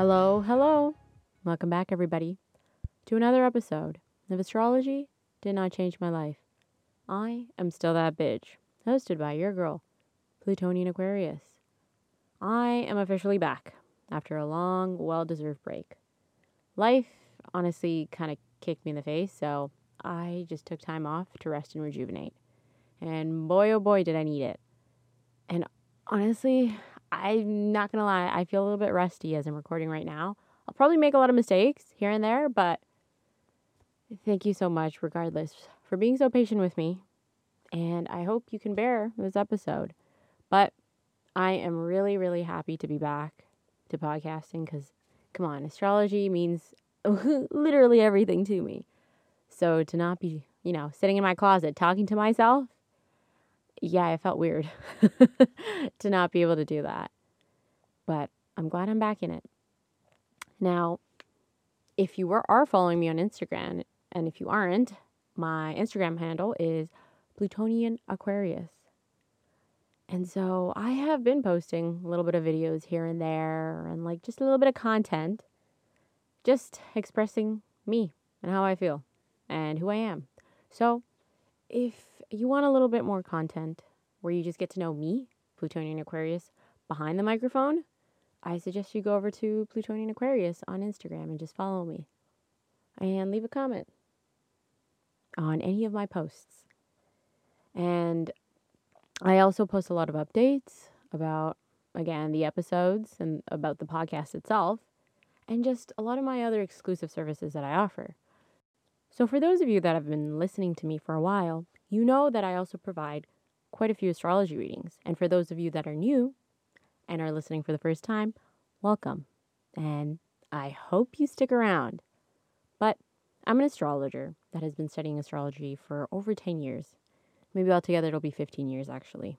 Hello. Welcome back, everybody, to another episode of Astrology Did Not Change My Life. I am still that bitch, hosted by your girl, Plutonian Aquarius. I am officially back after a long, well-deserved break. Life honestly kind of kicked me in the face, so I just took time off to rest and rejuvenate. And boy, oh boy, did I need it. And honestly, I'm not going to lie, I feel a little bit rusty as I'm recording right now. I'll probably make a lot of mistakes here and there, but thank you so much, regardless, for being so patient with me. And I hope you can bear this episode. But I am really, really happy to be back to podcasting because, come on, astrology means literally everything to me. So to not be, sitting in my closet talking to myself, yeah, it felt weird to not be able to do that. But I'm glad I'm back in it. Now, if you are following me on Instagram, and if you aren't, my Instagram handle is Plutonian Aquarius. And so I have been posting a little bit of videos here and there and just a little bit of content, just expressing me and how I feel and who I am. So if you want a little bit more content where you just get to know me, Plutonian Aquarius, behind the microphone, I suggest you go over to Plutonian Aquarius on Instagram and just follow me and leave a comment on any of my posts. And I also post a lot of updates about, again, the episodes and about the podcast itself and just a lot of my other exclusive services that I offer. So for those of you that have been listening to me for a while, you know that I also provide quite a few astrology readings. And for those of you that are new and are listening for the first time, welcome. And I hope you stick around. But I'm an astrologer that has been studying astrology for over 10 years. Maybe altogether it'll be 15 years, actually.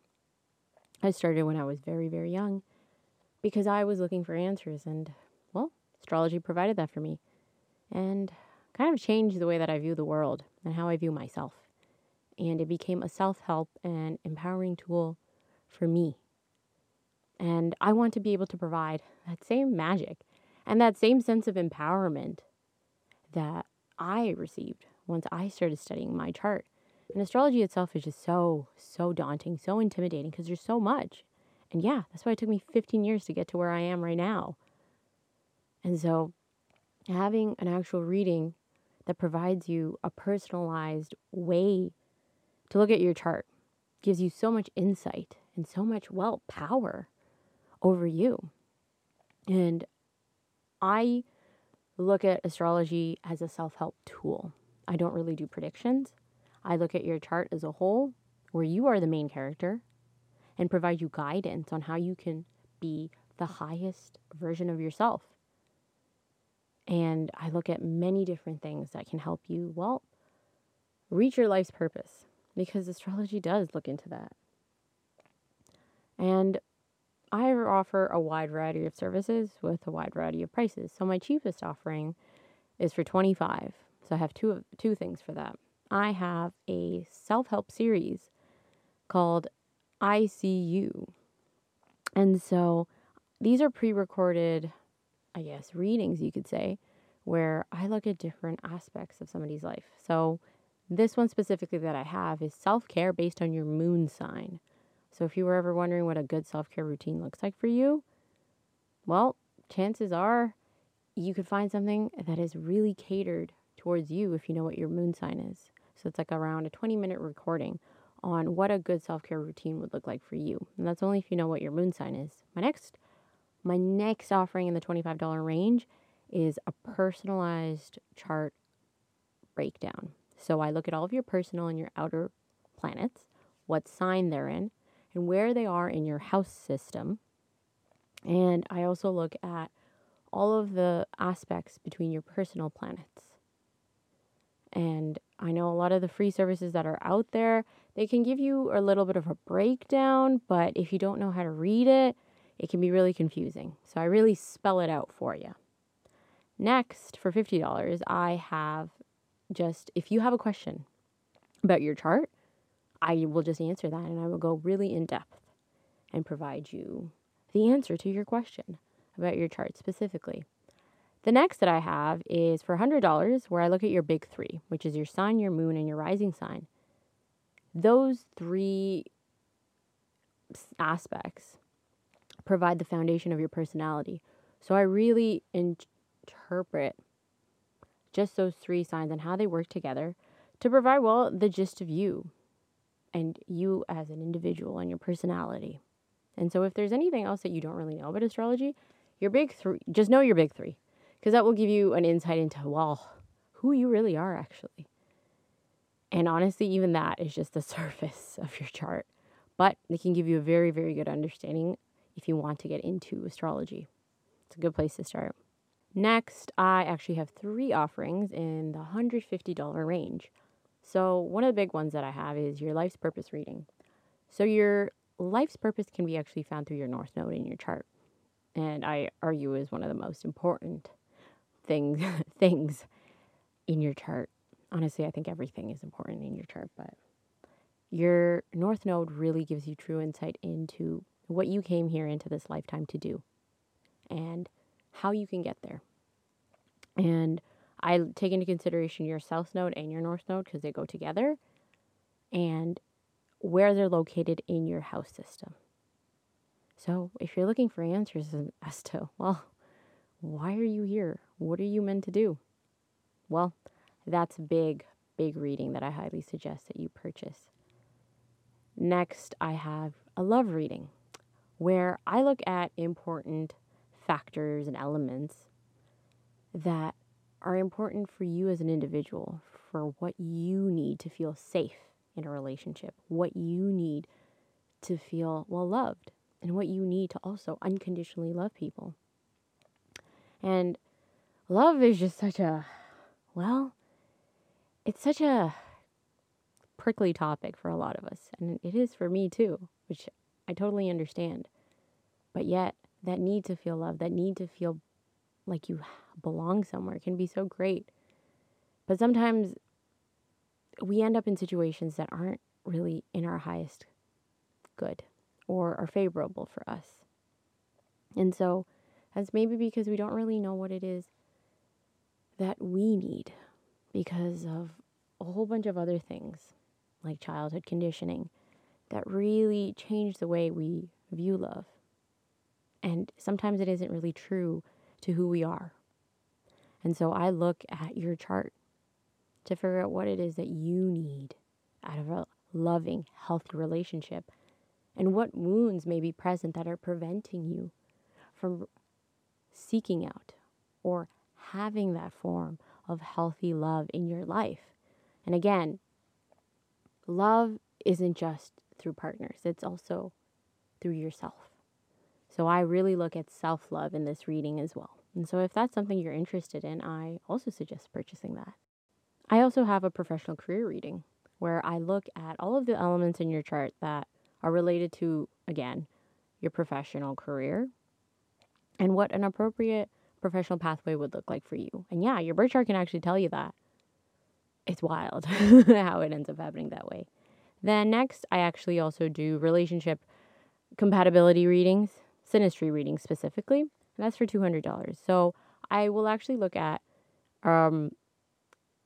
I started when I was very, very young because I was looking for answers. And, well, astrology provided that for me. And kind of changed the way that I view the world and how I view myself. And it became a self-help and empowering tool for me. And I want to be able to provide that same magic and that same sense of empowerment that I received once I started studying my chart. And astrology itself is just so daunting, so intimidating because there's so much. And yeah, that's why it took me 15 years to get to where I am right now. And so having an actual reading that provides you a personalized way to look at your chart gives you so much insight and so much, power over you. And I look at astrology as a self-help tool. I don't really do predictions. I look at your chart as a whole, where you are the main character, and provide you guidance on how you can be the highest version of yourself. And I look at many different things that can help you, reach your life's purpose, because astrology does look into that. And I offer a wide variety of services with a wide variety of prices. So my cheapest offering is for $25. So I have two things for that. I have a self-help series called I See You. And so these are pre-recorded, readings, you could say, where I look at different aspects of somebody's life. So this one specifically that I have is self-care based on your moon sign. So if you were ever wondering what a good self-care routine looks like for you, chances are you could find something that is really catered towards you if you know what your moon sign is. So it's around a 20-minute recording on what a good self-care routine would look like for you. And that's only if you know what your moon sign is. My next offering in the $25 range is a personalized chart breakdown. So I look at all of your personal and your outer planets, what sign they're in, and where they are in your house system. And I also look at all of the aspects between your personal planets. And I know a lot of the free services that are out there, they can give you a little bit of a breakdown, but if you don't know how to read it, it can be really confusing. So I really spell it out for you. Next, for $50, I have if you have a question about your chart, I will just answer that and I will go really in depth and provide you the answer to your question about your chart specifically. The next that I have is for $100, where I look at your big three, which is your sun, your moon, and your rising sign. Those three aspects provide the foundation of your personality. So I really interpret just those three signs and how they work together to provide, well, the gist of you and you as an individual and your personality. And so if there's anything else that you don't really know about astrology, your big three, just know your big three, because that will give you an insight into, well, who you really are actually. And honestly, even that is just the surface of your chart, but it can give you a very, very good understanding if you want to get into astrology. It's a good place to start. Next, I actually have three offerings in the $150 range. So one of the big ones that I have is your life's purpose reading. So your life's purpose can be actually found through your North Node in your chart, and I argue is one of the most important things in your chart. Honestly, I think everything is important in your chart, but your North Node really gives you true insight into what you came here into this lifetime to do and how you can get there. And I take into consideration your South Node and your North Node because they go together, and where they're located in your house system. So if you're looking for answers as to, well, why are you here? What are you meant to do? Well, that's big, big reading that I highly suggest that you purchase. Next, I have a love reading, where I look at important factors and elements that are important for you as an individual, for what you need to feel safe in a relationship, what you need to feel well loved, and what you need to also unconditionally love people. And love is just such a, well, it's such a prickly topic for a lot of us, and it is for me too, which I totally understand. But yet that need to feel loved, that need to feel like you belong somewhere can be so great. But sometimes we end up in situations that aren't really in our highest good or are favorable for us. And so that's maybe because we don't really know what it is that we need because of a whole bunch of other things like childhood conditioning that really change the way we view love. And sometimes it isn't really true to who we are. And so I look at your chart to figure out what it is that you need out of a loving, healthy relationship, and what wounds may be present that are preventing you from seeking out or having that form of healthy love in your life. And again, love isn't just through partners, it's also through yourself. So I really look at self-love in this reading as well. And so if that's something you're interested in, I also suggest purchasing that. I also have a professional career reading where I look at all of the elements in your chart that are related to, again, your professional career and what an appropriate professional pathway would look like for you. And yeah, your birth chart can actually tell you that. It's wild how it ends up happening that way. Then next, I actually also do relationship compatibility readings, synastry readings specifically, and that's for $200. So I will actually look at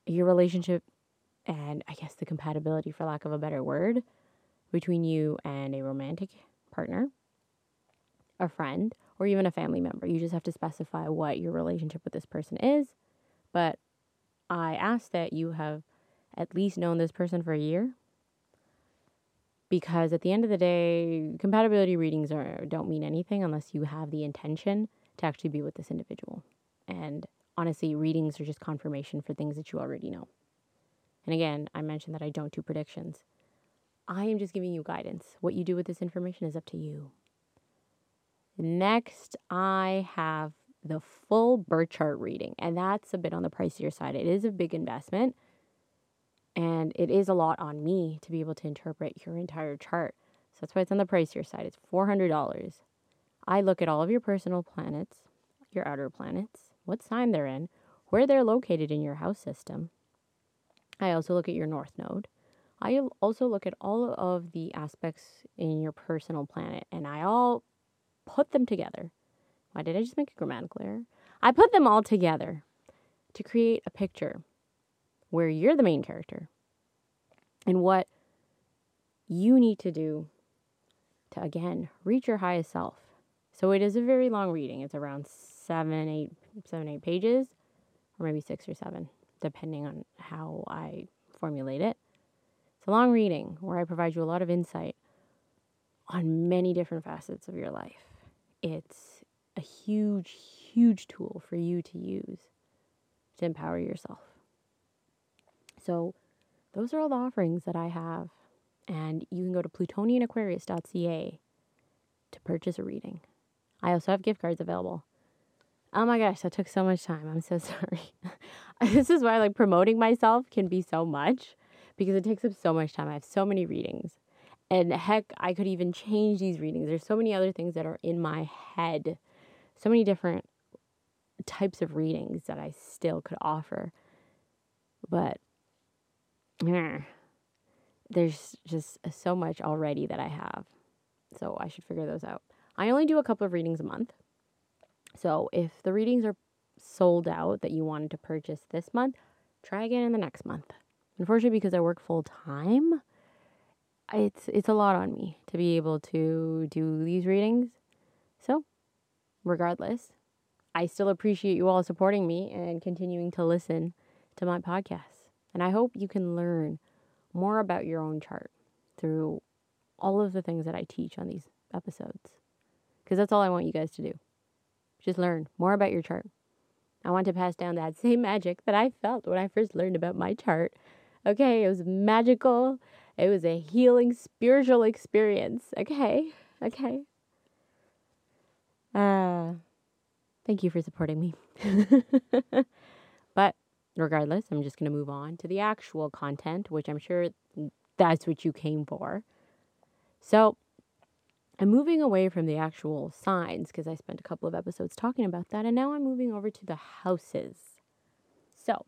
your relationship and I guess the compatibility, for lack of a better word, between you and a romantic partner, a friend, or even a family member. You just have to specify what your relationship with this person is. But I ask that you have at least known this person for a year, because at the end of the day, compatibility readings don't mean anything unless you have the intention to actually be with this individual. And honestly, readings are just confirmation for things that you already know. And again, I mentioned that I don't do predictions. I am just giving you guidance. What you do with this information is up to you. Next, I have the full birth chart reading, and that's a bit on the pricier side. It is a big investment, and it is a lot on me to be able to interpret your entire chart. So that's why it's on the pricier side. It's $400. I look at all of your personal planets, your outer planets, what sign they're in, where they're located in your house system. I also look at your North Node. I also look at all of the aspects in your personal planet, and I all put them together Why did I just make a grammatical error? I put them all together to create a picture where you're the main character and what you need to do to, again, reach your highest self. So it is a very long reading. It's around seven, eight pages, or maybe 6 or 7, depending on how I formulate it. It's a long reading where I provide you a lot of insight on many different facets of your life. It's a huge, huge tool for you to use to empower yourself. So those are all the offerings that I have. And you can go to plutonianaquarius.ca to purchase a reading. I also have gift cards available. Oh my gosh, that took so much time. I'm so sorry. This is why like promoting myself can be so much, because it takes up so much time. I have so many readings. And heck, I could even change these readings. There's so many other things that are in my head. So many different types of readings that I still could offer. But there's just so much already that I have. So I should figure those out. I only do a couple of readings a month. So if the readings are sold out that you wanted to purchase this month, try again in the next month. Unfortunately, because I work full time, it's a lot on me to be able to do these readings. So regardless, I still appreciate you all supporting me and continuing to listen to my podcast. And I hope you can learn more about your own chart through all of the things that I teach on these episodes. Because that's all I want you guys to do. Just learn more about your chart. I want to pass down that same magic that I felt when I first learned about my chart. Okay, it was magical. It was a healing, spiritual experience. Okay. Thank you for supporting me. But regardless, I'm just going to move on to the actual content, which I'm sure that's what you came for. So I'm moving away from the actual signs because I spent a couple of episodes talking about that, and now I'm moving over to the houses. So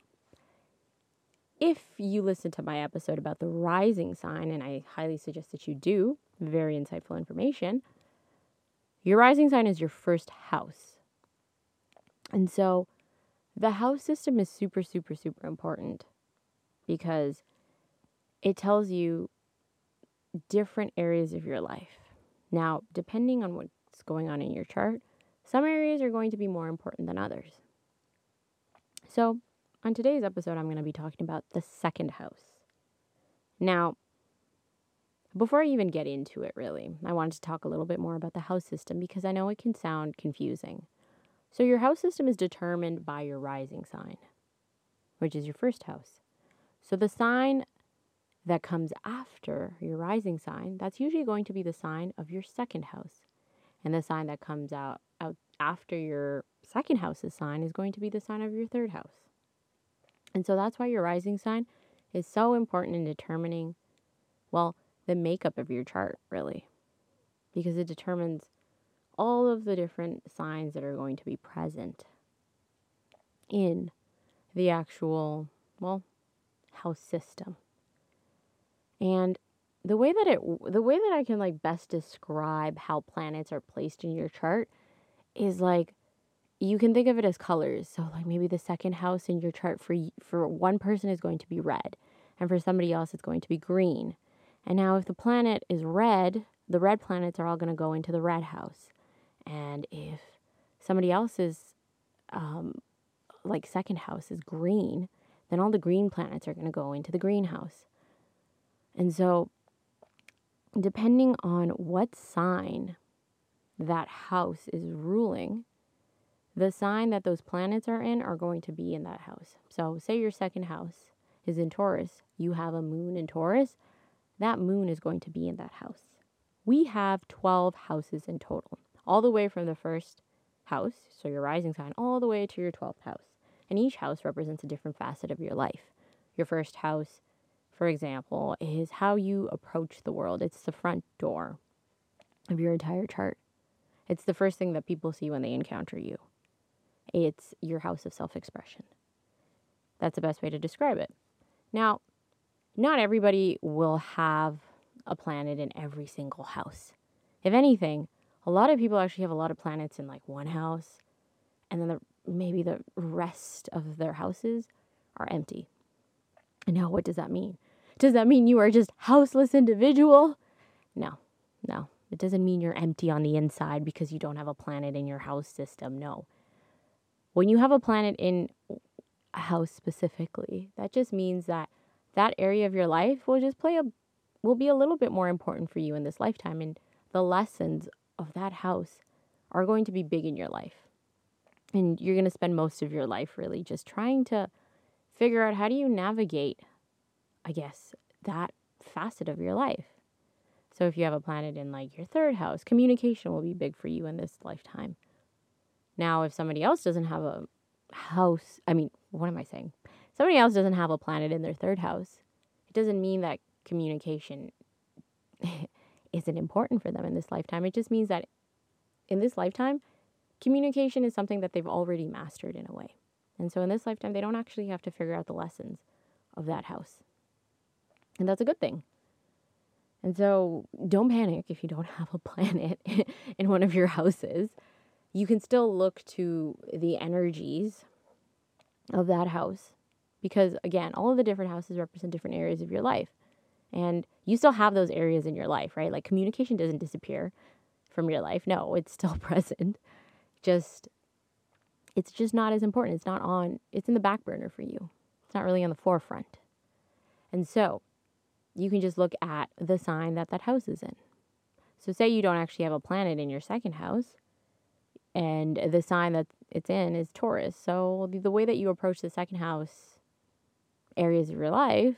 if you listen to my episode about the rising sign, and I highly suggest that you do, very insightful information, your rising sign is your first house. And so the house system is super, super, super important because it tells you different areas of your life. Now, depending on what's going on in your chart, some areas are going to be more important than others. So on today's episode, I'm going to be talking about the second house. Now, before I even get into it, really, I wanted to talk a little bit more about the house system because I know it can sound confusing. So your house system is determined by your rising sign, which is your first house. So the sign that comes after your rising sign, that's usually going to be the sign of your second house. And the sign that comes out after your second house's sign is going to be the sign of your third house. And so that's why your rising sign is so important in determining, well, the makeup of your chart, really. Because it determines all of the different signs that are going to be present in the actual, well, house system. And the way that I can like best describe how planets are placed in your chart is like, you can think of it as colors. So like maybe the second house in your chart for one person is going to be red, and for somebody else it's going to be green. And now if the planet is red, the red planets are all going to go into the red house. And if somebody else's like second house is green, then all the green planets are going to go into the green house. And so depending on what sign that house is ruling, the sign that those planets are in are going to be in that house. So say your second house is in Taurus. You have a moon in Taurus. That moon is going to be in that house. We have 12 houses in total, all the way from the first house, so your rising sign, all the way to your 12th house. And each house represents a different facet of your life. Your first house, for example, is how you approach the world. It's the front door of your entire chart. It's the first thing that people see when they encounter you. It's your house of self-expression. That's the best way to describe it. Now, not everybody will have a planet in every single house. If anything, A lot of people actually have a lot of planets in like one house, and then maybe the rest of their houses are empty. And now what does that mean? Does that mean you are just a houseless individual? No. It doesn't mean you're empty on the inside because you don't have a planet in your house system. No. When you have a planet in a house specifically, that just means that that area of your life will just will be a little bit more important for you in this lifetime, and the lessons of that house are going to be big in your life. And you're going to spend most of your life really just trying to figure out how do you navigate, I guess, that facet of your life. So if you have a planet in like your third house, communication will be big for you in this lifetime. Now, if somebody else doesn't have a house, somebody else doesn't have a planet in their third house, it doesn't mean that communication isn't important for them in this lifetime. It just means that in this lifetime, communication is something that they've already mastered in a way. And so in this lifetime, they don't actually have to figure out the lessons of that house. And that's a good thing. And so don't panic if you don't have a planet in one of your houses. You can still look to the energies of that house because, again, all of the different houses represent different areas of your life. And you still have those areas in your life, right? Like communication doesn't disappear from your life. No, it's still present. It's just not as important. It's in the back burner for you. It's not really on the forefront. And so you can just look at the sign that house is in. So say you don't actually have a planet in your second house, and the sign that it's in is Taurus. So the way that you approach the second house areas of your life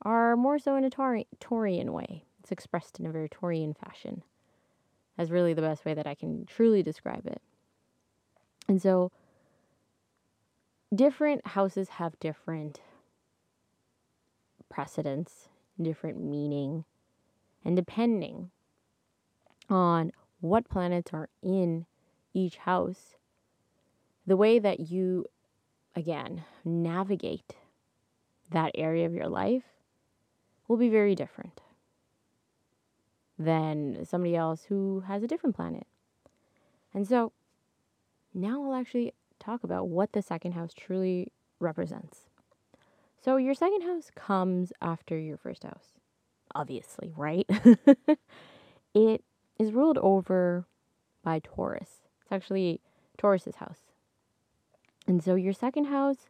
are more so in a Taurian way. It's expressed in a very Taurian fashion. That's really the best way that I can truly describe it. And so different houses have different precedence, different meaning, and depending on what planets are in each house, the way that you, again, navigate that area of your life will be very different than somebody else who has a different planet. And so now I'll actually talk about what the second house truly represents. So your second house comes after your first house, obviously, right? It is ruled over by Taurus. It's actually Taurus's house. And so your second house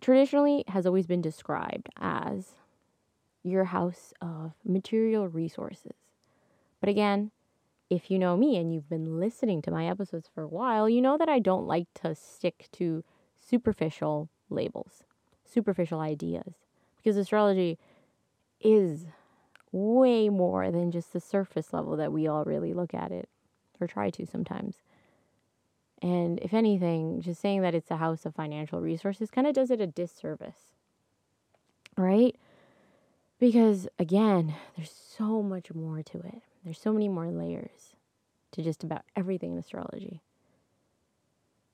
traditionally has always been described as your house of material resources. But again, if you know me and you've been listening to my episodes for a while, you know that I don't like to stick to superficial labels, superficial ideas, because astrology is way more than just the surface level that we all really look at it, or try to sometimes. And if anything, just saying that it's a house of financial resources kind of does it a disservice, right? Because, again, there's so much more to it. There's so many more layers to just about everything in astrology.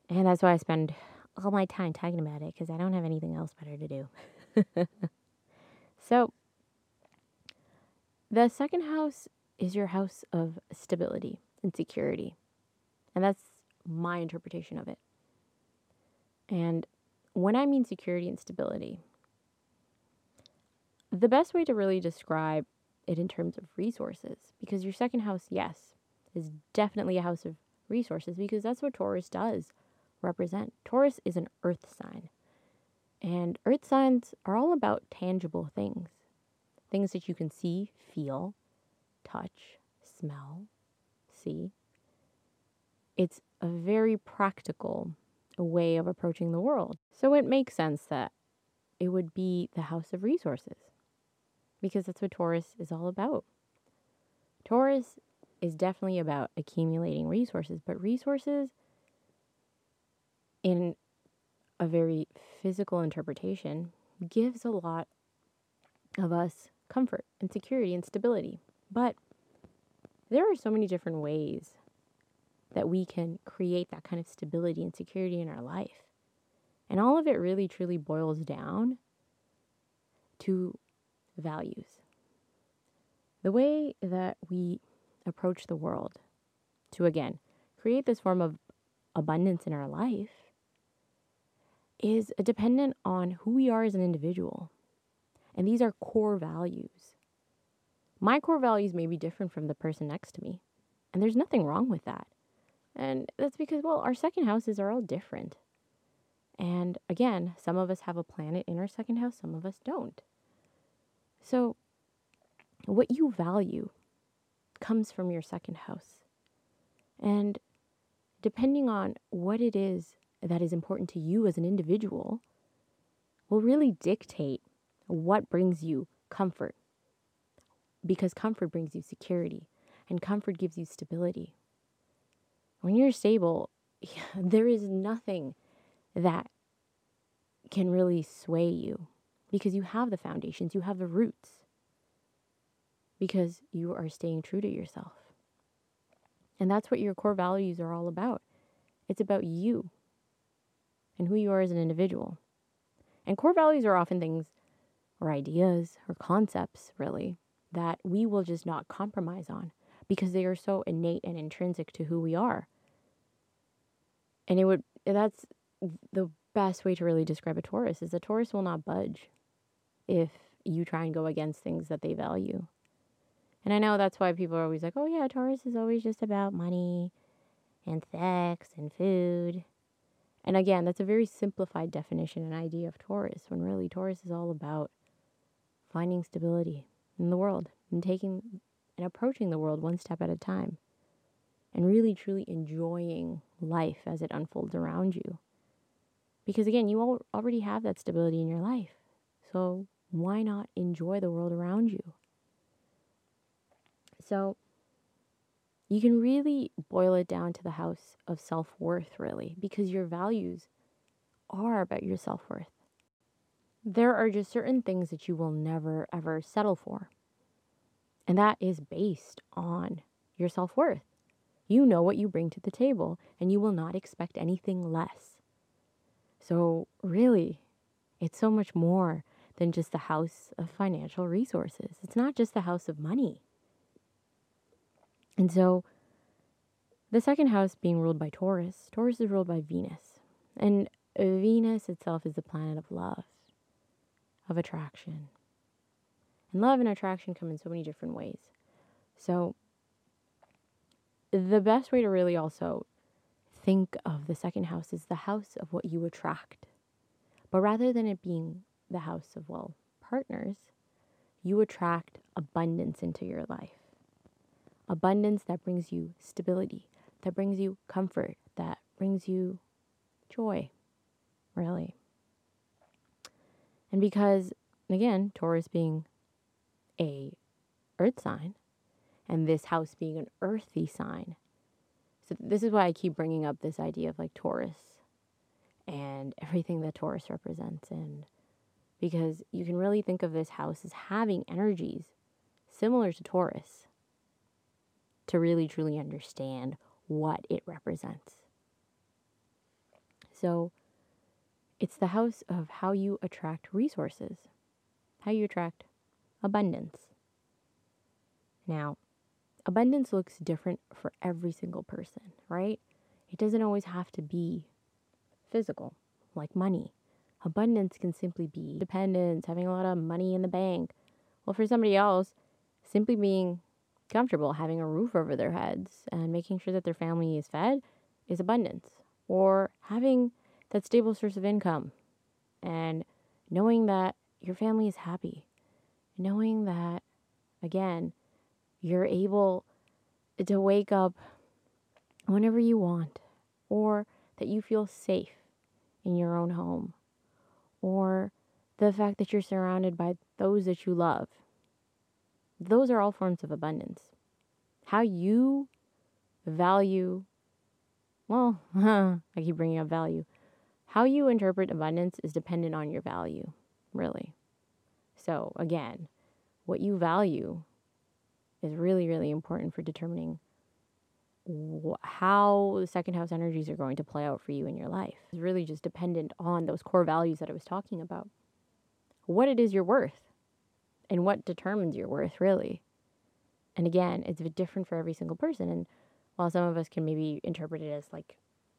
And that's why I spend all my time talking about it, because I don't have anything else better to do. So, the second house is your house of stability and security. And that's my interpretation of it. And when I mean security and stability, the best way to really describe it in terms of resources, because your second house, yes, is definitely a house of resources, because that's what Taurus does represent. Taurus is an earth sign, and earth signs are all about tangible things, things that you can see, feel, touch, smell, see. It's a very practical way of approaching the world. So it makes sense that it would be the house of resources, because that's what Taurus is all about. Taurus is definitely about accumulating resources, but resources in a very physical interpretation gives a lot of us comfort and security and stability. But there are so many different ways that we can create that kind of stability and security in our life. And all of it really truly boils down to values. The way that we approach the world to, again, create this form of abundance in our life is dependent on who we are as an individual. And these are core values. My core values may be different from the person next to me. And there's nothing wrong with that. And that's because, well, our second houses are all different. And again, some of us have a planet in our second house, some of us don't. So what you value comes from your second house. And depending on what it is that is important to you as an individual will really dictate what brings you comfort. Because comfort brings you security, and comfort gives you stability. When you're stable, there is nothing that can really sway you because you have the foundations, you have the roots, because you are staying true to yourself. And that's what your core values are all about. It's about you and who you are as an individual. And core values are often things or ideas or concepts, really, that we will just not compromise on because they are so innate and intrinsic to who we are. And that's the best way to really describe a Taurus, is a Taurus will not budge if you try and go against things that they value. And I know that's why people are always like, oh yeah, Taurus is always just about money and sex and food. And again, that's a very simplified definition and idea of Taurus, when really Taurus is all about finding stability in the world and taking and approaching the world one step at a time and really truly enjoying life as it unfolds around you. Because again, you already have that stability in your life. So why not enjoy the world around you? So you can really boil it down to the house of self-worth, really, because your values are about your self-worth. There are just certain things that you will never, ever settle for. And that is based on your self-worth. You know what you bring to the table, and you will not expect anything less. So really, it's so much more than just the house of financial resources. It's not just the house of money. And so the second house being ruled by Taurus, Taurus is ruled by Venus. And Venus itself is the planet of love, of attraction. And love and attraction come in so many different ways. So the best way to really also think of the second house is the house of what you attract. But rather than it being the house of, well, partners, you attract abundance into your life. Abundance that brings you stability, that brings you comfort, that brings you joy, really. And because, again, Taurus being a earth sign and this house being an earthy sign, so this is why I keep bringing up this idea of like Taurus and everything that Taurus represents. And because you can really think of this house as having energies similar to Taurus, to really truly understand what it represents. So it's the house of how you attract resources, how you attract abundance. Now, abundance looks different for every single person, right? It doesn't always have to be physical, like money. Abundance can simply be dependence, having a lot of money in the bank. Well, for somebody else, simply being comfortable, having a roof over their heads and making sure that their family is fed is abundance. Or having that stable source of income and knowing that your family is happy, knowing that, again, you're able to wake up whenever you want, or that you feel safe in your own home, or the fact that you're surrounded by those that you love. Those are all forms of abundance. How you value, well, I keep bringing up value. How you interpret abundance is dependent on your value, really. So again, what you value is really, really important for determining how the second house energies are going to play out for you in your life. It's really just dependent on those core values that I was talking about. What it is you're worth. And what determines your worth, really. And again, it's different for every single person. And while some of us can maybe interpret it as, like,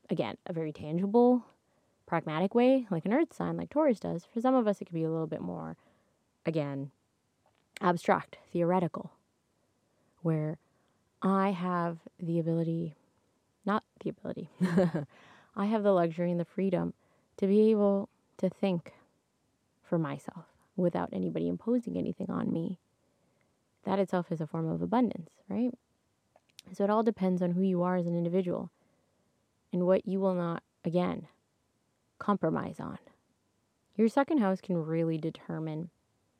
again, a very tangible, pragmatic way, like an earth sign, like Taurus does, for some of us it can be a little bit more, again, abstract, theoretical, where I have the ability, not the ability, I have the luxury and the freedom to be able to think for myself without anybody imposing anything on me. That itself is a form of abundance, right? So it all depends on who you are as an individual and what you will not, again, compromise on. Your second house can really determine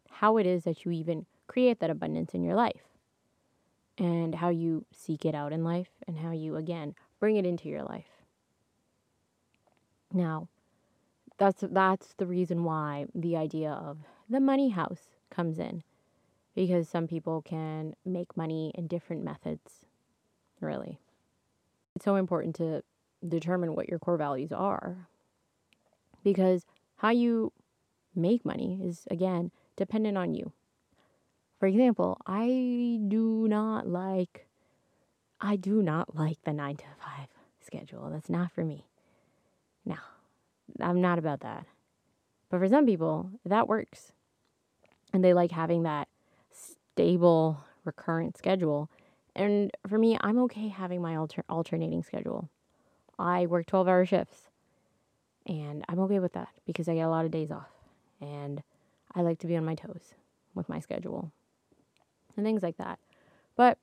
how it is that you even create that abundance in your life and how you seek it out in life and how you, again, bring it into your life. Now, that's the reason why the idea of the money house comes in, because some people can make money in different methods, really. It's so important to determine what your core values are, because how you make money is, again, dependent on you. For example, I do not like the 9-to-5 schedule. That's not for me. No, I'm not about that. But for some people, that works. And they like having that stable, recurrent schedule. And for me, I'm okay having my alternating schedule. I work 12-hour shifts. And I'm okay with that because I get a lot of days off. And I like to be on my toes with my schedule and things like that. But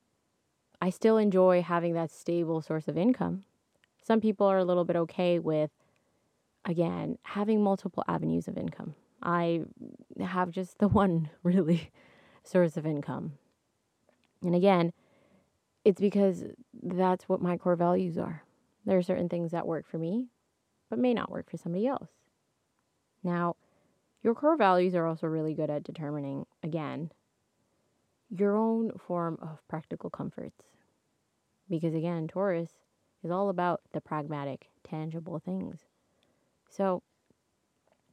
I still enjoy having that stable source of income. Some people are a little bit okay with, again, having multiple avenues of income. I have just the one, really, source of income. And again, it's because that's what my core values are. There are certain things that work for me, but may not work for somebody else. Now, your core values are also really good at determining, again, your own form of practical comforts. Because again, Taurus is all about the pragmatic, tangible things. So,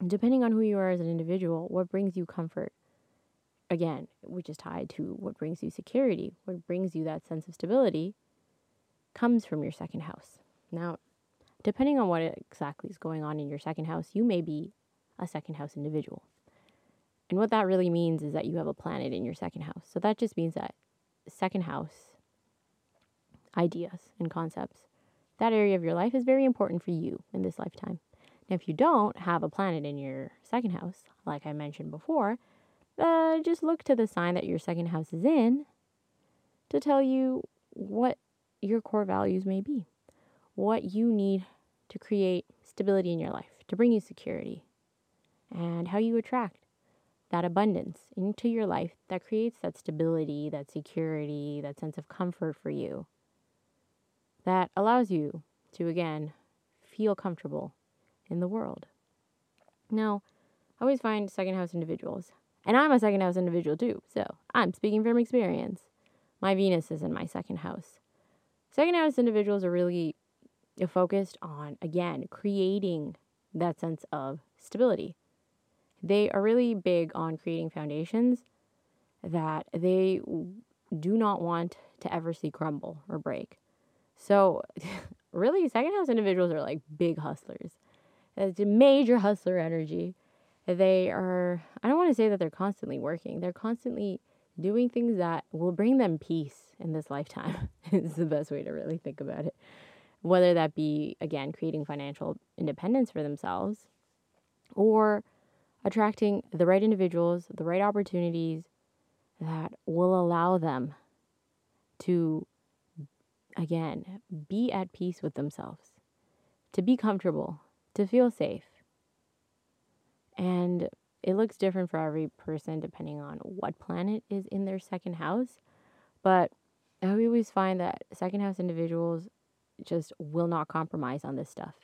depending on who you are as an individual, what brings you comfort, again, which is tied to what brings you security, what brings you that sense of stability, comes from your second house. Now, depending on what exactly is going on in your second house, you may be a second house individual. And what that really means is that you have a planet in your second house. So that just means that second house ideas and concepts, that area of your life is very important for you in this lifetime. Now, if you don't have a planet in your second house, like I mentioned before, just look to the sign that your second house is in to tell you what your core values may be, what you need to create stability in your life, to bring you security, and how you attract that abundance into your life that creates that stability, that security, that sense of comfort for you, that allows you to, again, feel comfortable in the world. Now, I always find second house individuals, and I'm a second house individual too, so I'm speaking from experience. My Venus is in my second house. Second house individuals are really focused on, again, creating that sense of stability. They are really big on creating foundations that they do not want to ever see crumble or break. So really, second house individuals are like big hustlers. It's a major hustler energy. They are, I don't want to say that they're constantly working. They're constantly doing things that will bring them peace in this lifetime. It's the best way to really think about it. Whether that be, again, creating financial independence for themselves or attracting the right individuals, the right opportunities that will allow them to, again, be at peace with themselves, to be comfortable, to feel safe. And it looks different for every person depending on what planet is in their second house. But I always find that second house individuals just will not compromise on this stuff.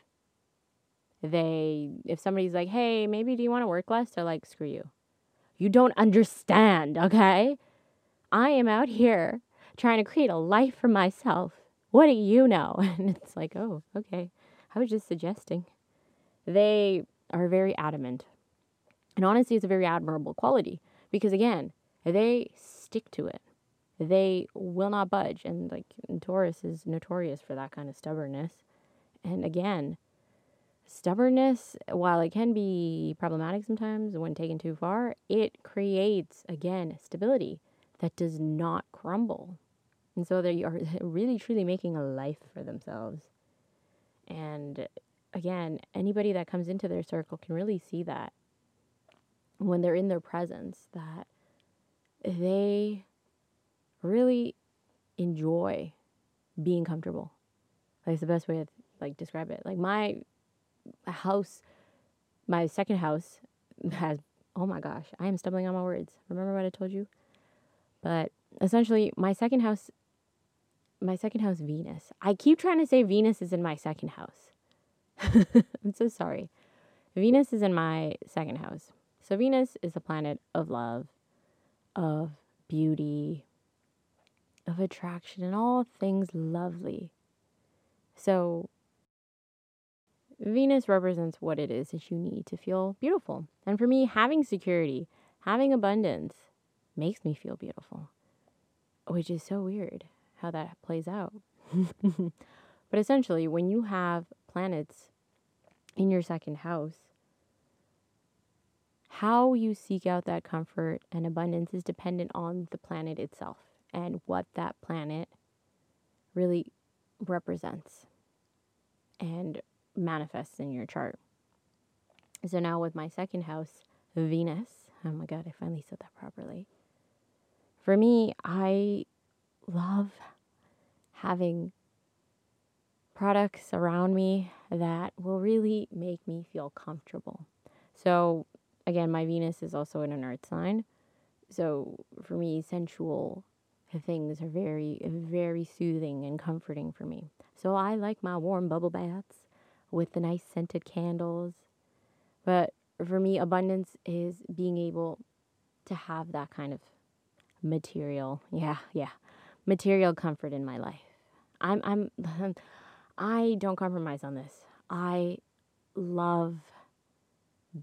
If somebody's like, hey, maybe do you want to work less? They're like, screw you. You don't understand, okay? I am out here trying to create a life for myself. What do you know? And it's like, oh, okay. I was just suggesting. They are very adamant. And honestly, it's a very admirable quality because, again, they stick to it. they will not budge. And like Taurus is notorious for that kind of stubbornness. And again, stubbornness, while it can be problematic sometimes when taken too far, it creates, again, stability that does not crumble. And so they are really, truly making a life for themselves. And again, anybody that comes into their circle can really see that when they're in their presence, that they really enjoy being comfortable. Like, it's the best way to like describe it. Like my house, my second house has, oh my gosh, I am stumbling on my words. Remember what I told you? But essentially, my second house, Venus. I keep trying to say Venus is in my second house. I'm so sorry. Venus is in my second house. So Venus is a planet of love, of beauty, of attraction, and all things lovely. So Venus represents what it is that you need to feel beautiful. And for me, having security, having abundance makes me feel beautiful, which is so weird how that plays out. But essentially, when you have planets in your second house, how you seek out that comfort and abundance is dependent on the planet itself and what that planet really represents and manifests in your chart. So now with my second house, Venus, oh my God, I finally said that properly. For me, I love having products around me that will really make me feel comfortable. So again, my Venus is also in an earth sign. So for me, sensual things are very, very soothing and comforting for me. So I like my warm bubble baths with the nice scented candles. But for me, abundance is being able to have that kind of material comfort in my life. I don't compromise on this. I love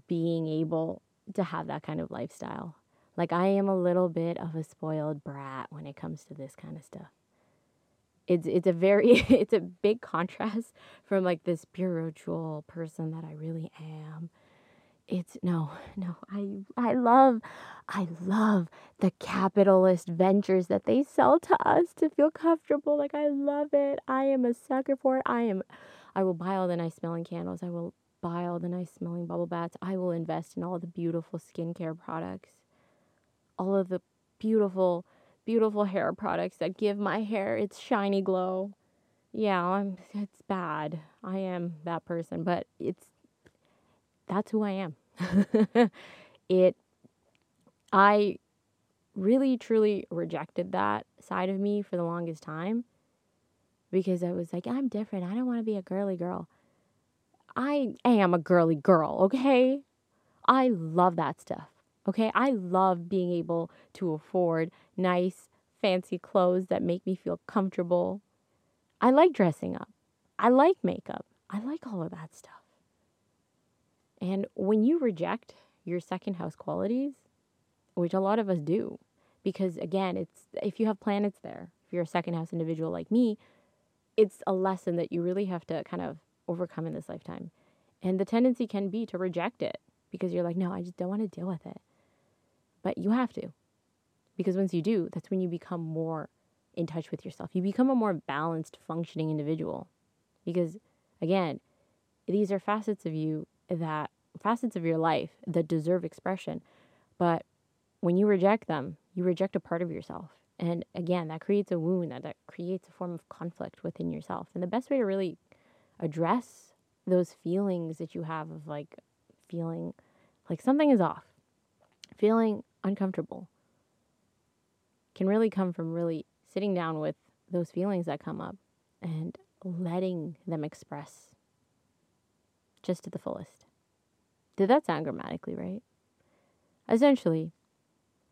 being able to have that kind of lifestyle. Like, I am a little bit of a spoiled brat when it comes to this kind of stuff. It's a big contrast from like this spiritual person that I really am. I love the capitalist ventures that they sell to us to feel comfortable. Like, I love it. I am a sucker for it. I will buy all the nice smelling candles. I will buy all the nice smelling bubble baths. I will invest in all the beautiful skincare products, all of the beautiful, beautiful hair products that give my hair its shiny glow. Yeah, it's bad. I am that person, but that's who I am. I really, truly rejected that side of me for the longest time because I was like, I'm different. I don't want to be a girly girl. I am a girly girl, okay? I love that stuff, okay? I love being able to afford nice, fancy clothes that make me feel comfortable. I like dressing up. I like makeup. I like all of that stuff. And when you reject your second house qualities, which a lot of us do, because again, it's if you have planets there, if you're a second house individual like me, it's a lesson that you really have to kind of overcome in this lifetime. And the tendency can be to reject it because you're like, no, I just don't want to deal with it. But you have to, because once you do, that's when you become more in touch with yourself. You become a more balanced, functioning individual because, again, these are facets of your life that deserve expression. But when you reject them, you reject a part of yourself. And again, that creates a wound, that creates a form of conflict within yourself. And the best way to really address those feelings that you have of like feeling like something is off, feeling uncomfortable, can really come from really sitting down with those feelings that come up and letting them express just to the fullest. Did that sound grammatically right? Essentially,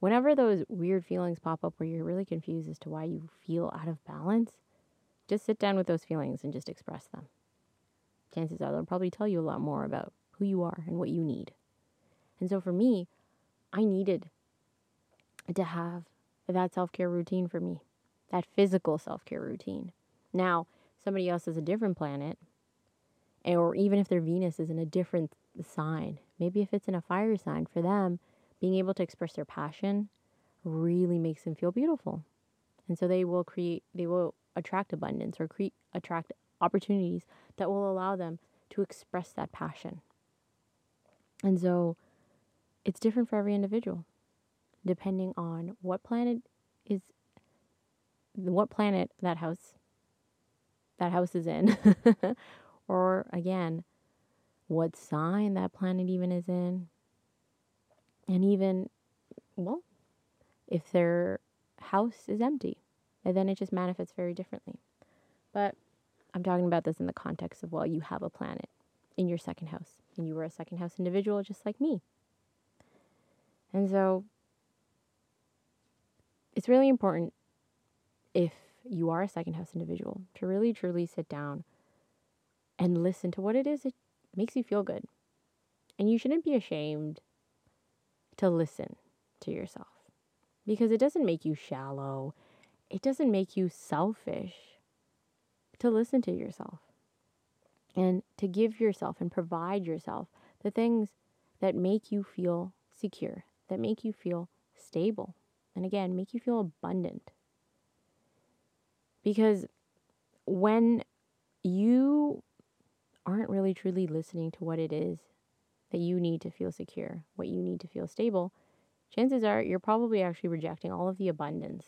whenever those weird feelings pop up where you're really confused as to why you feel out of balance, just sit down with those feelings and just express them. Chances are they'll probably tell you a lot more about who you are and what you need. And so for me, I needed to have that self-care routine for me, that physical self-care routine. Now, somebody else is a different planet, or even if their Venus is in a different sign, maybe if it's in a fire sign, for them, being able to express their passion really makes them feel beautiful. And so they will attract abundance or attract opportunities that will allow them to express that passion. And so it's different for every individual, depending on what planet that house is in, or again, what sign that planet even is in. And even, well, if their house is empty, and then it just manifests very differently. But I'm talking about this in the context of, well, you have a planet in your second house, and you were a second house individual just like me. And so it's really important, if you are a second house individual, to really truly sit down and listen to what it is that makes you feel good. And you shouldn't be ashamed to listen to yourself, because it doesn't make you shallow. It doesn't make you selfish to listen to yourself and to give yourself and provide yourself the things that make you feel secure, that make you feel stable, and again, make you feel abundant. Because when you aren't really truly listening to what it is that you need to feel secure, what you need to feel stable, chances are you're probably actually rejecting all of the abundance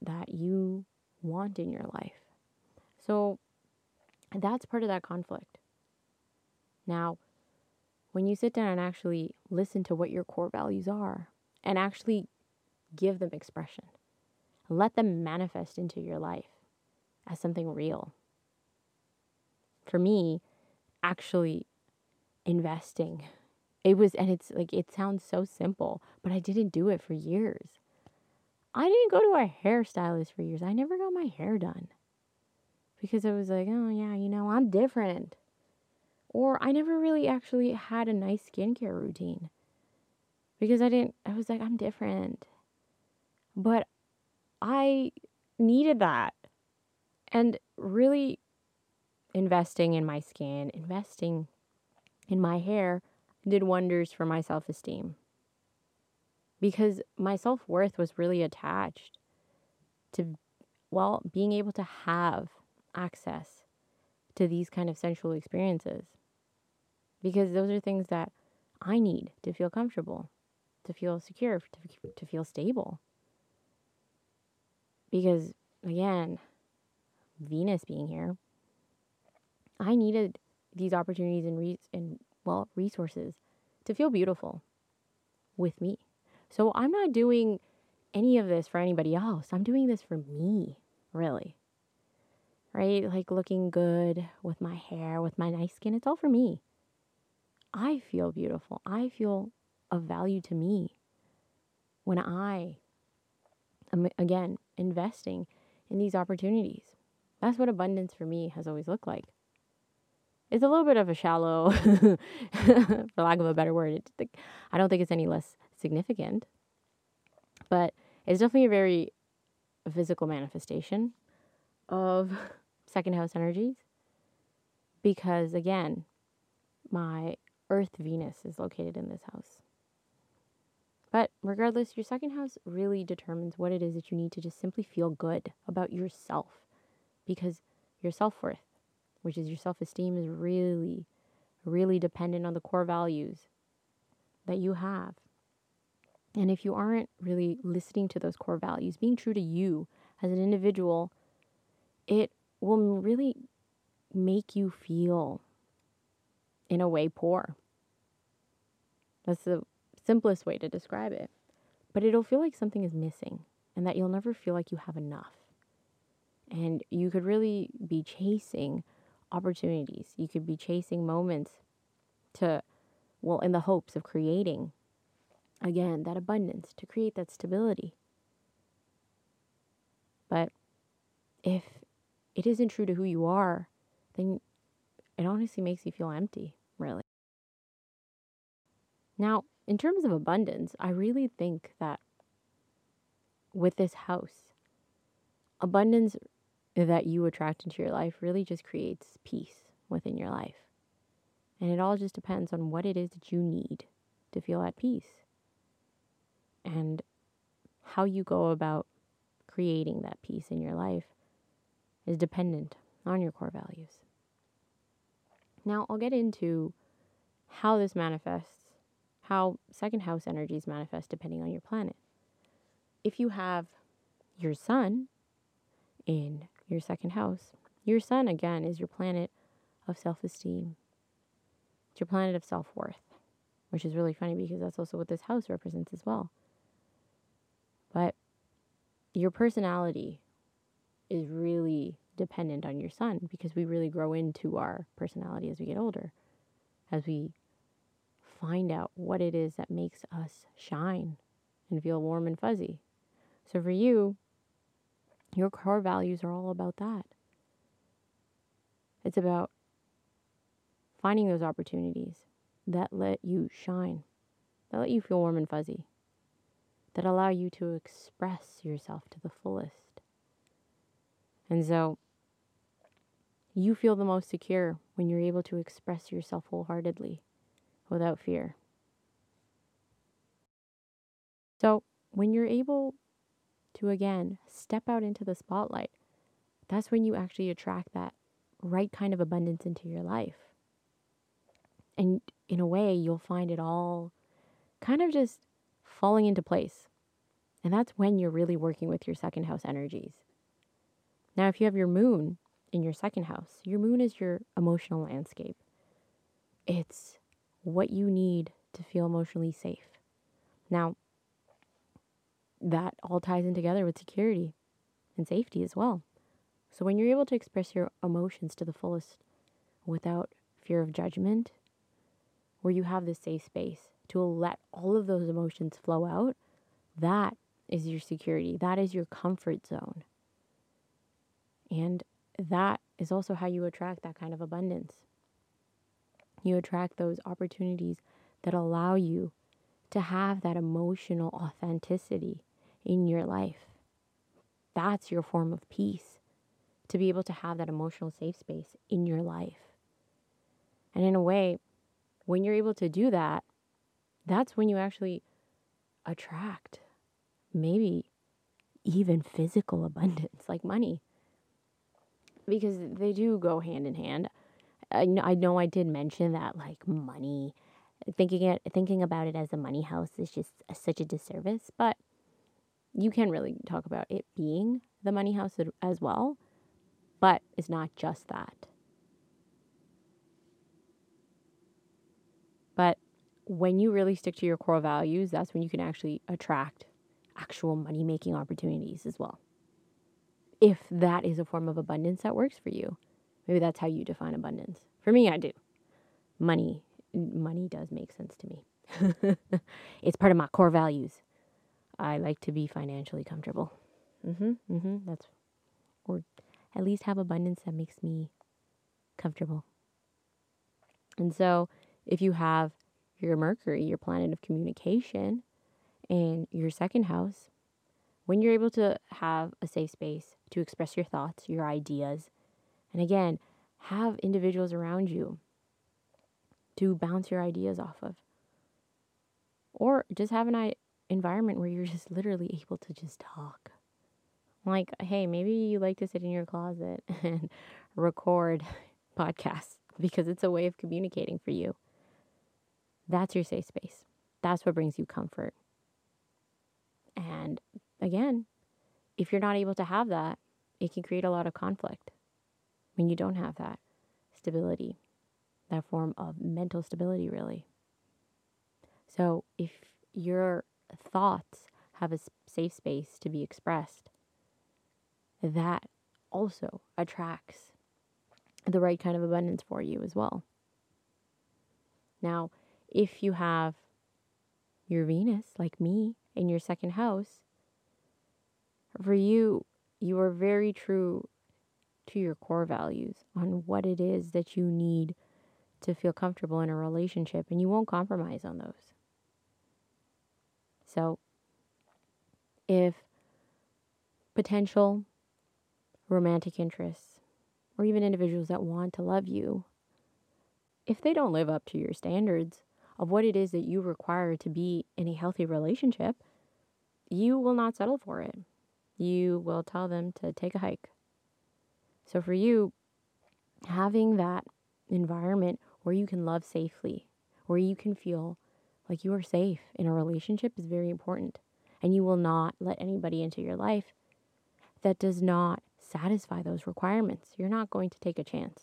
that you want in your life. So that's part of that conflict. Now, when you sit down and actually listen to what your core values are and actually give them expression, let them manifest into your life as something real. For me, actually investing, it sounds so simple, but I didn't do it for years. I didn't go to a hairstylist for years. I never got my hair done because I was like, oh yeah, I'm different. Or I never really actually had a nice skincare routine because I was like, I'm different. But I needed that. And really investing in my skin, investing in my hair did wonders for my self-esteem, because my self-worth was really attached to, well, being able to have access to these kind of sensual experiences, because those are things that I need to feel comfortable, to feel secure, to feel stable. Because, again, Venus being here, I needed these opportunities and resources to feel beautiful with me. So I'm not doing any of this for anybody else. I'm doing this for me, really. Right? Like looking good with my hair, with my nice skin. It's all for me. I feel beautiful. I feel of value to me when I am, again, investing in these opportunities. That's what abundance for me has always looked like. It's a little bit of a shallow, for lack of a better word. I don't think it's any less significant, but it's definitely a very physical manifestation of second house energies, because again, my Earth Venus is located in this house. But regardless, your second house really determines what it is that you need to just simply feel good about yourself, because your self-worth, which is your self-esteem, is really, really dependent on the core values that you have. And if you aren't really listening to those core values, being true to you as an individual, it will really make you feel, in a way, poor. That's the simplest way to describe it. But it'll feel like something is missing and that you'll never feel like you have enough. And you could really be chasing opportunities. You could be chasing moments in the hopes of creating, again, that abundance, to create that stability. But if it isn't true to who you are, then it honestly makes you feel empty, really. Now, in terms of abundance, I really think that with this house. Abundance that you attract into your life really just creates peace within your life. And it all just depends on what it is that you need to feel at peace and how you go about creating that peace in your life is dependent on your core values. Now, I'll get into how this manifests, how second house energies manifest depending on your planet. If you have your sun in your second house, your sun, again, is your planet of self-esteem. It's your planet of self-worth, which is really funny because that's also what this house represents as well. But your personality is really dependent on your sun because we really grow into our personality as we get older, as we find out what it is that makes us shine and feel warm and fuzzy. So for you, your core values are all about that. It's about finding those opportunities that let you shine, that let you feel warm and fuzzy, that allow you to express yourself to the fullest. And so you feel the most secure when you're able to express yourself wholeheartedly without fear. So when you're able to, again, step out into the spotlight, that's when you actually attract that right kind of abundance into your life. And in a way, you'll find it all kind of just falling into place. And that's when you're really working with your second house energies. Now, if you have your moon in your second house, your moon is your emotional landscape. It's what you need to feel emotionally safe. Now, that all ties in together with security and safety as well. So when you're able to express your emotions to the fullest without fear of judgment, where you have this safe space to let all of those emotions flow out, that is your security. That is your comfort zone. And that is also how you attract that kind of abundance. You attract those opportunities that allow you to have that emotional authenticity in your life. That's your form of peace, to be able to have that emotional safe space in your life. And in a way, when you're able to do that, that's when you actually attract maybe even physical abundance, like money, because they do go hand in hand. I know I did mention that, like, money, thinking about it as a money house is just such a disservice, but you can really talk about it being the money house as well, but it's not just that. But when you really stick to your core values, that's when you can actually attract actual money-making opportunities as well. If that is a form of abundance that works for you, maybe that's how you define abundance. For me, I do. Money does make sense to me. It's part of my core values. I like to be financially comfortable. Or at least have abundance that makes me comfortable. And so if you have your Mercury, your planet of communication, and your second house, when you're able to have a safe space to express your thoughts, your ideas, and again, have individuals around you to bounce your ideas off of, or just have an environment where you're just literally able to just talk. Like, hey, maybe you like to sit in your closet and record podcasts because it's a way of communicating for you. That's your safe space. That's what brings you comfort. And again, if you're not able to have that, it can create a lot of conflict when you don't have that stability, that form of mental stability, really. So if your thoughts have a safe space to be expressed, that also attracts the right kind of abundance for you as well. Now, if you have your Venus, like me, in your second house, for you, you are very true to your core values on what it is that you need to feel comfortable in a relationship, and you won't compromise on those. So if potential romantic interests, or even individuals that want to love you, if they don't live up to your standards of what it is that you require to be in a healthy relationship, you will not settle for it. You will tell them to take a hike. So for you, having that environment where you can love safely, where you can feel like you are safe in a relationship is very important. And you will not let anybody into your life that does not satisfy those requirements. You're not going to take a chance.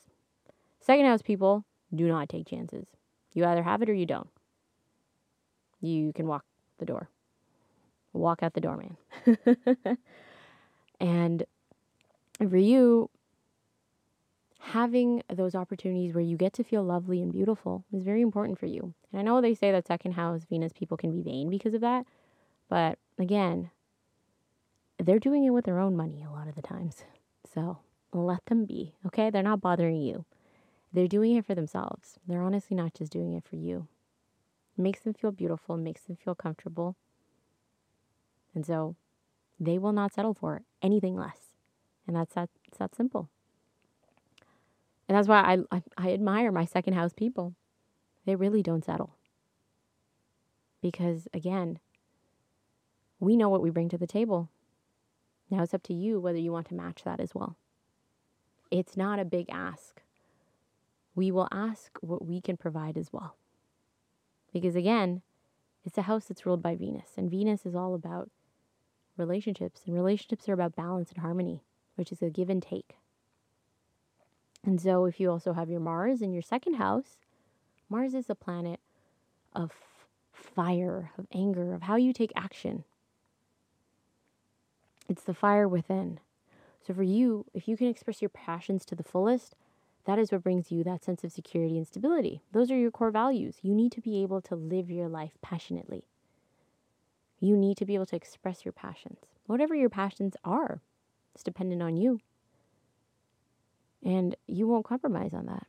Second house people do not take chances. You either have it or you don't. You can walk the door. Walk out the door, man. And for you, having those opportunities where you get to feel lovely and beautiful is very important for you. And I know they say that second house Venus people can be vain because of that. But again, they're doing it with their own money a lot of the times. So let them be, okay? They're not bothering you. They're doing it for themselves. They're honestly not just doing it for you. It makes them feel beautiful. It makes them feel comfortable. And so they will not settle for anything less. And it's that simple. And that's why I admire my second house people. They really don't settle. Because, again, we know what we bring to the table. Now it's up to you whether you want to match that as well. It's not a big ask. We will ask what we can provide as well. Because again, it's a house that's ruled by Venus. And Venus is all about relationships. And relationships are about balance and harmony, which is a give and take. And so if you also have your Mars in your second house, Mars is a planet of fire, of anger, of how you take action. It's the fire within. So for you, if you can express your passions to the fullest, that is what brings you that sense of security and stability. Those are your core values. You need to be able to live your life passionately. You need to be able to express your passions. Whatever your passions are, it's dependent on you. And you won't compromise on that.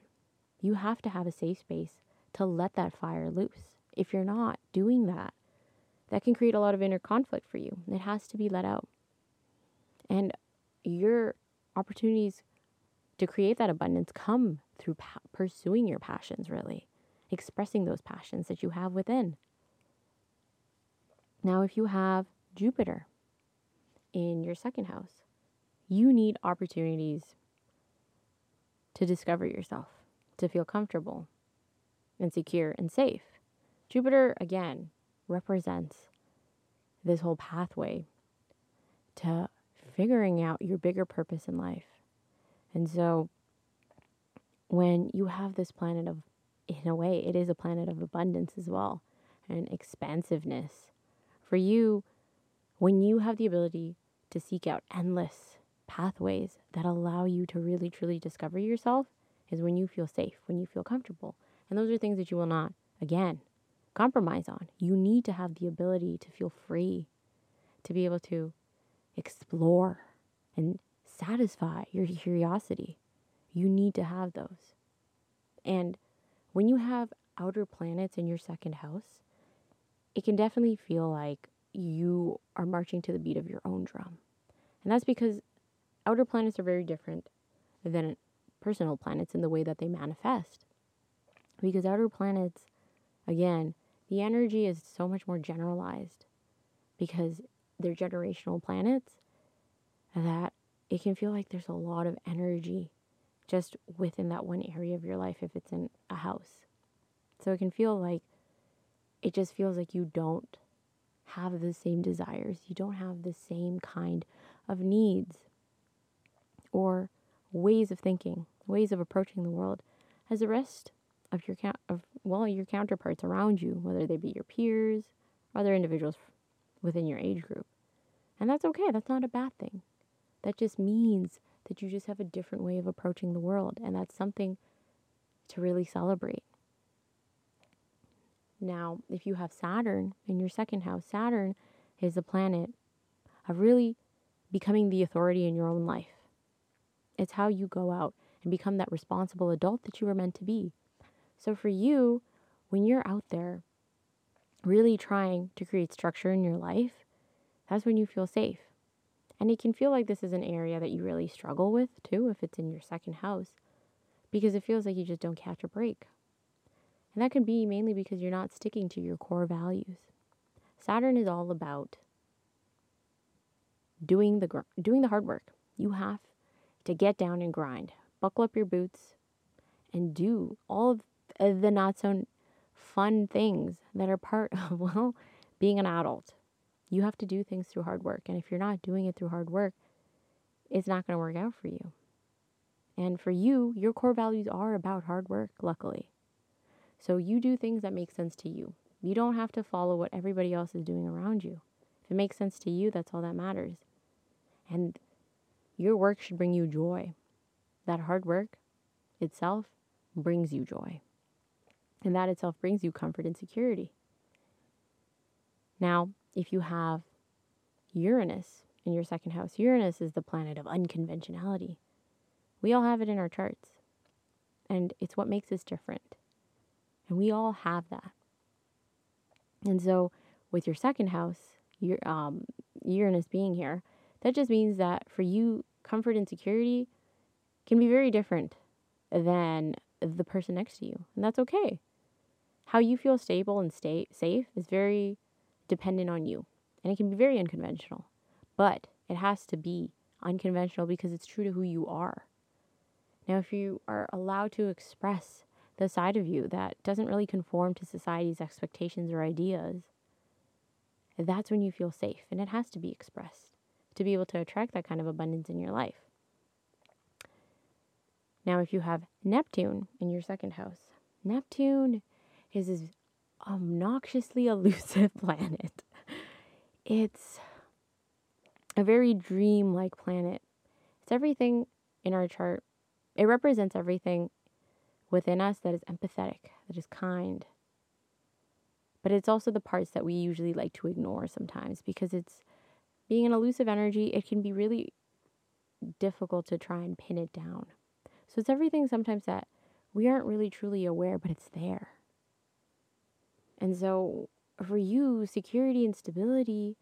You have to have a safe space to let that fire loose. If you're not doing that, that can create a lot of inner conflict for you. It has to be let out. And your opportunities to create that abundance come through pursuing your passions, really. Expressing those passions that you have within. Now, if you have Jupiter in your second house, you need opportunities to discover yourself, to feel comfortable and secure and safe. Jupiter, again, represents this whole pathway to figuring out your bigger purpose in life. And so when you have this planet of, in a way, it is a planet of abundance as well and expansiveness. For you, when you have the ability to seek out endless pathways that allow you to really, truly discover yourself is when you feel safe, when you feel comfortable. And those are things that you will not, again, compromise on. You need to have the ability to feel free, to be able to explore and satisfy your curiosity. You need to have those. And when you have outer planets in your second house, it can definitely feel like you are marching to the beat of your own drum. And that's because outer planets are very different than personal planets in the way that they manifest. Because outer planets, again, the energy is so much more generalized because they're generational planets that it can feel like there's a lot of energy just within that one area of your life if it's in a house. So it can feel like, it just feels like you don't have the same desires. You don't have the same kind of needs or ways of thinking, ways of approaching the world as the rest of your counterparts around you, whether they be your peers or other individuals within your age group. And that's okay. That's not a bad thing. That just means that you just have a different way of approaching the world. And that's something to really celebrate. Now, if you have Saturn in your second house, Saturn is a planet of really becoming the authority in your own life. It's how you go out and become that responsible adult that you were meant to be. So for you, when you're out there really trying to create structure in your life, that's when you feel safe. And it can feel like this is an area that you really struggle with, too, if it's in your second house, because it feels like you just don't catch a break. And that could be mainly because you're not sticking to your core values. Saturn is all about doing the hard work. You have to get down and grind. Buckle up your boots and do all of the not-so-fun things that are part of, well, being an adult. You have to do things through hard work. And if you're not doing it through hard work, it's not going to work out for you. And for you, your core values are about hard work, luckily. So you do things that make sense to you. You don't have to follow what everybody else is doing around you. If it makes sense to you, that's all that matters. And your work should bring you joy. That hard work itself brings you joy. And that itself brings you comfort and security. Now, if you have Uranus in your second house, Uranus is the planet of unconventionality. We all have it in our charts. And it's what makes us different. And we all have that. And so with your second house, your Uranus being here, that just means that for you, comfort and security can be very different than the person next to you. And that's okay. How you feel stable and stay safe is very dependent on you. And it can be very unconventional. But it has to be unconventional because it's true to who you are. Now, if you are allowed to express the side of you that doesn't really conform to society's expectations or ideas, that's when you feel safe. And it has to be expressed to be able to attract that kind of abundance in your life. Now, if you have Neptune in your second house, Neptune is this obnoxiously elusive planet. It's a very dream-like planet. It's everything in our chart. It represents everything within us that is empathetic, that is kind. But it's also the parts that we usually like to ignore sometimes, because it's being an elusive energy, it can be really difficult to try and pin it down. So it's everything sometimes that we aren't really truly aware, but it's there. And so for you, security and stability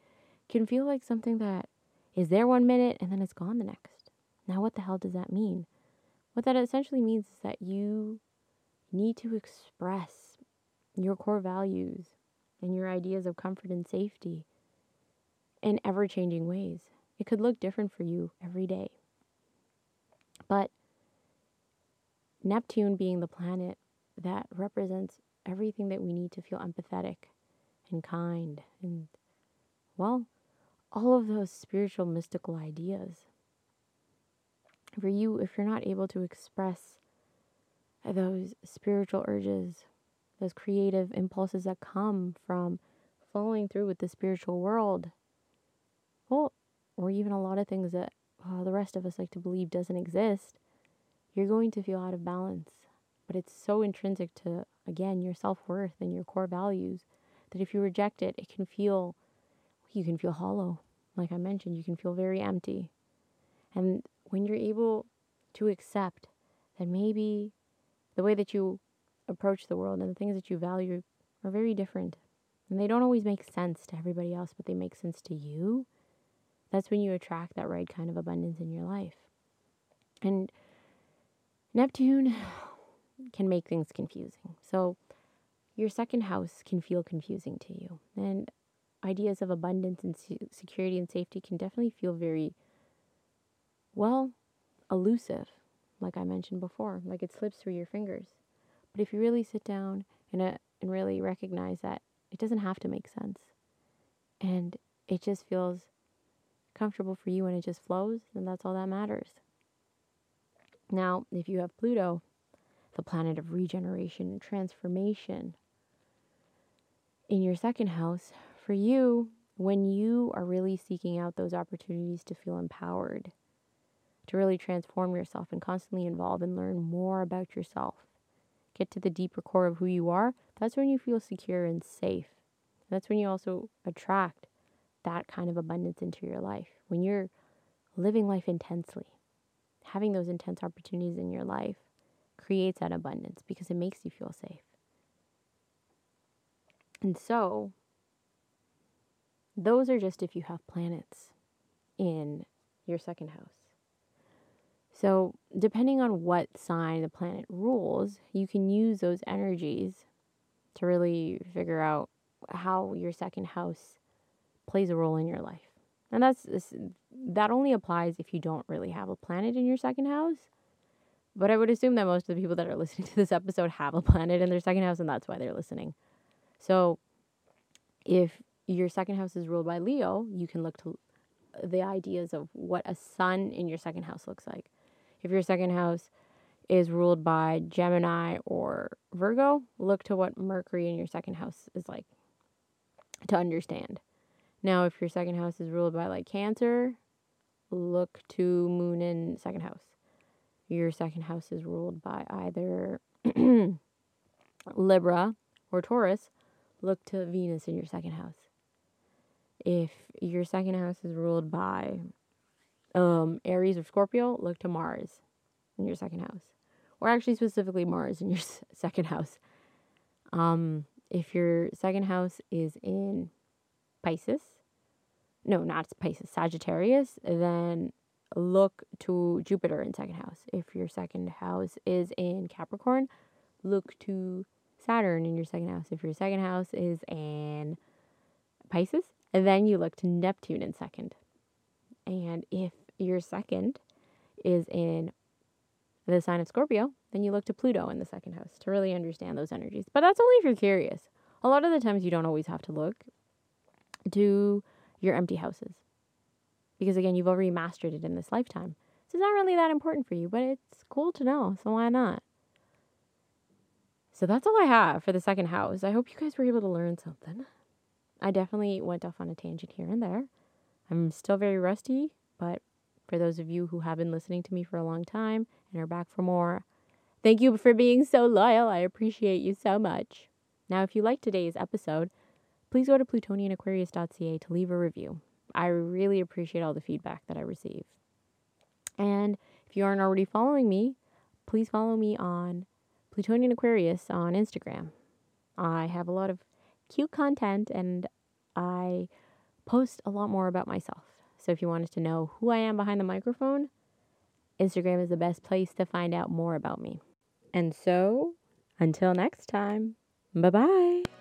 can feel like something that is there one minute and then it's gone the next. Now, what the hell does that mean? What that essentially means is that you need to express your core values and your ideas of comfort and safety in ever-changing ways. It could look different for you every day. But Neptune being the planet that represents everything that we need to feel empathetic and kind and, well, all of those spiritual, mystical ideas. For you, if you're not able to express those spiritual urges, those creative impulses that come from following through with the spiritual world, well, or even a lot of things that the rest of us like to believe doesn't exist, you're going to feel out of balance. But it's so intrinsic to, again, your self-worth and your core values that if you reject it, it can feel, you can feel hollow. Like I mentioned, you can feel very empty. And when you're able to accept that maybe the way that you approach the world and the things that you value are very different, and they don't always make sense to everybody else, but they make sense to you, that's when you attract that right kind of abundance in your life. And Neptune can make things confusing. So your second house can feel confusing to you. And ideas of abundance and security and safety can definitely feel very, well, elusive, like I mentioned before, like it slips through your fingers. But if you really sit down and really recognize that it doesn't have to make sense, and it just feels comfortable for you and it just flows, and that's all that matters. Now, if you have Pluto, the planet of regeneration and transformation, in your second house, for you, when you are really seeking out those opportunities to feel empowered, to really transform yourself and constantly evolve and learn more about yourself, get to the deeper core of who you are, that's when you feel secure and safe. And that's when you also attract that kind of abundance into your life. When you're living life intensely, having those intense opportunities in your life creates that abundance because it makes you feel safe. And so, those are just if you have planets. in your second house. So depending on what sign the planet rules, you can use those energies to really figure out how your second house plays a role in your life. And that only applies if you don't really have a planet in your second house. But I would assume that most of the people that are listening to this episode have a planet in their second house, and that's why they're listening. So if your second house is ruled by Leo, you can look to the ideas of what a sun in your second house looks like. If your second house is ruled by Gemini or Virgo, look to what Mercury in your second house is like to understand. Now, if your second house is ruled by like Cancer, look to Moon in second house. Your second house is ruled by either Libra or Taurus, look to Venus in your second house. If your second house is ruled by Aries or Scorpio, look to Mars in your second house. Or actually specifically Mars in your second house. If your second house is in Sagittarius, then look to Jupiter in second house. If your second house is in Capricorn, look to Saturn in your second house. If your second house is in Pisces, then you look to Neptune in second. And if your second is in the sign of Scorpio, then you look to Pluto in the second house to really understand those energies. But that's only if you're curious. A lot of the times you don't always have to look to your empty houses, because again, you've already mastered it in this lifetime. So it's not really that important for you, but it's cool to know, so why not? So that's all I have for the second house. I hope you guys were able to learn something. I definitely went off on a tangent here and there. I'm still very rusty, but for those of you who have been listening to me for a long time and are back for more, thank you for being so loyal. I appreciate you so much. Now, if you liked today's episode, please go to plutonianaquarius.ca to leave a review. I really appreciate all the feedback that I receive. And if you aren't already following me, please follow me on Plutonian Aquarius on Instagram. I have a lot of cute content and I post a lot more about myself. So if you wanted to know who I am behind the microphone, Instagram is the best place to find out more about me. And so, until next time, bye-bye.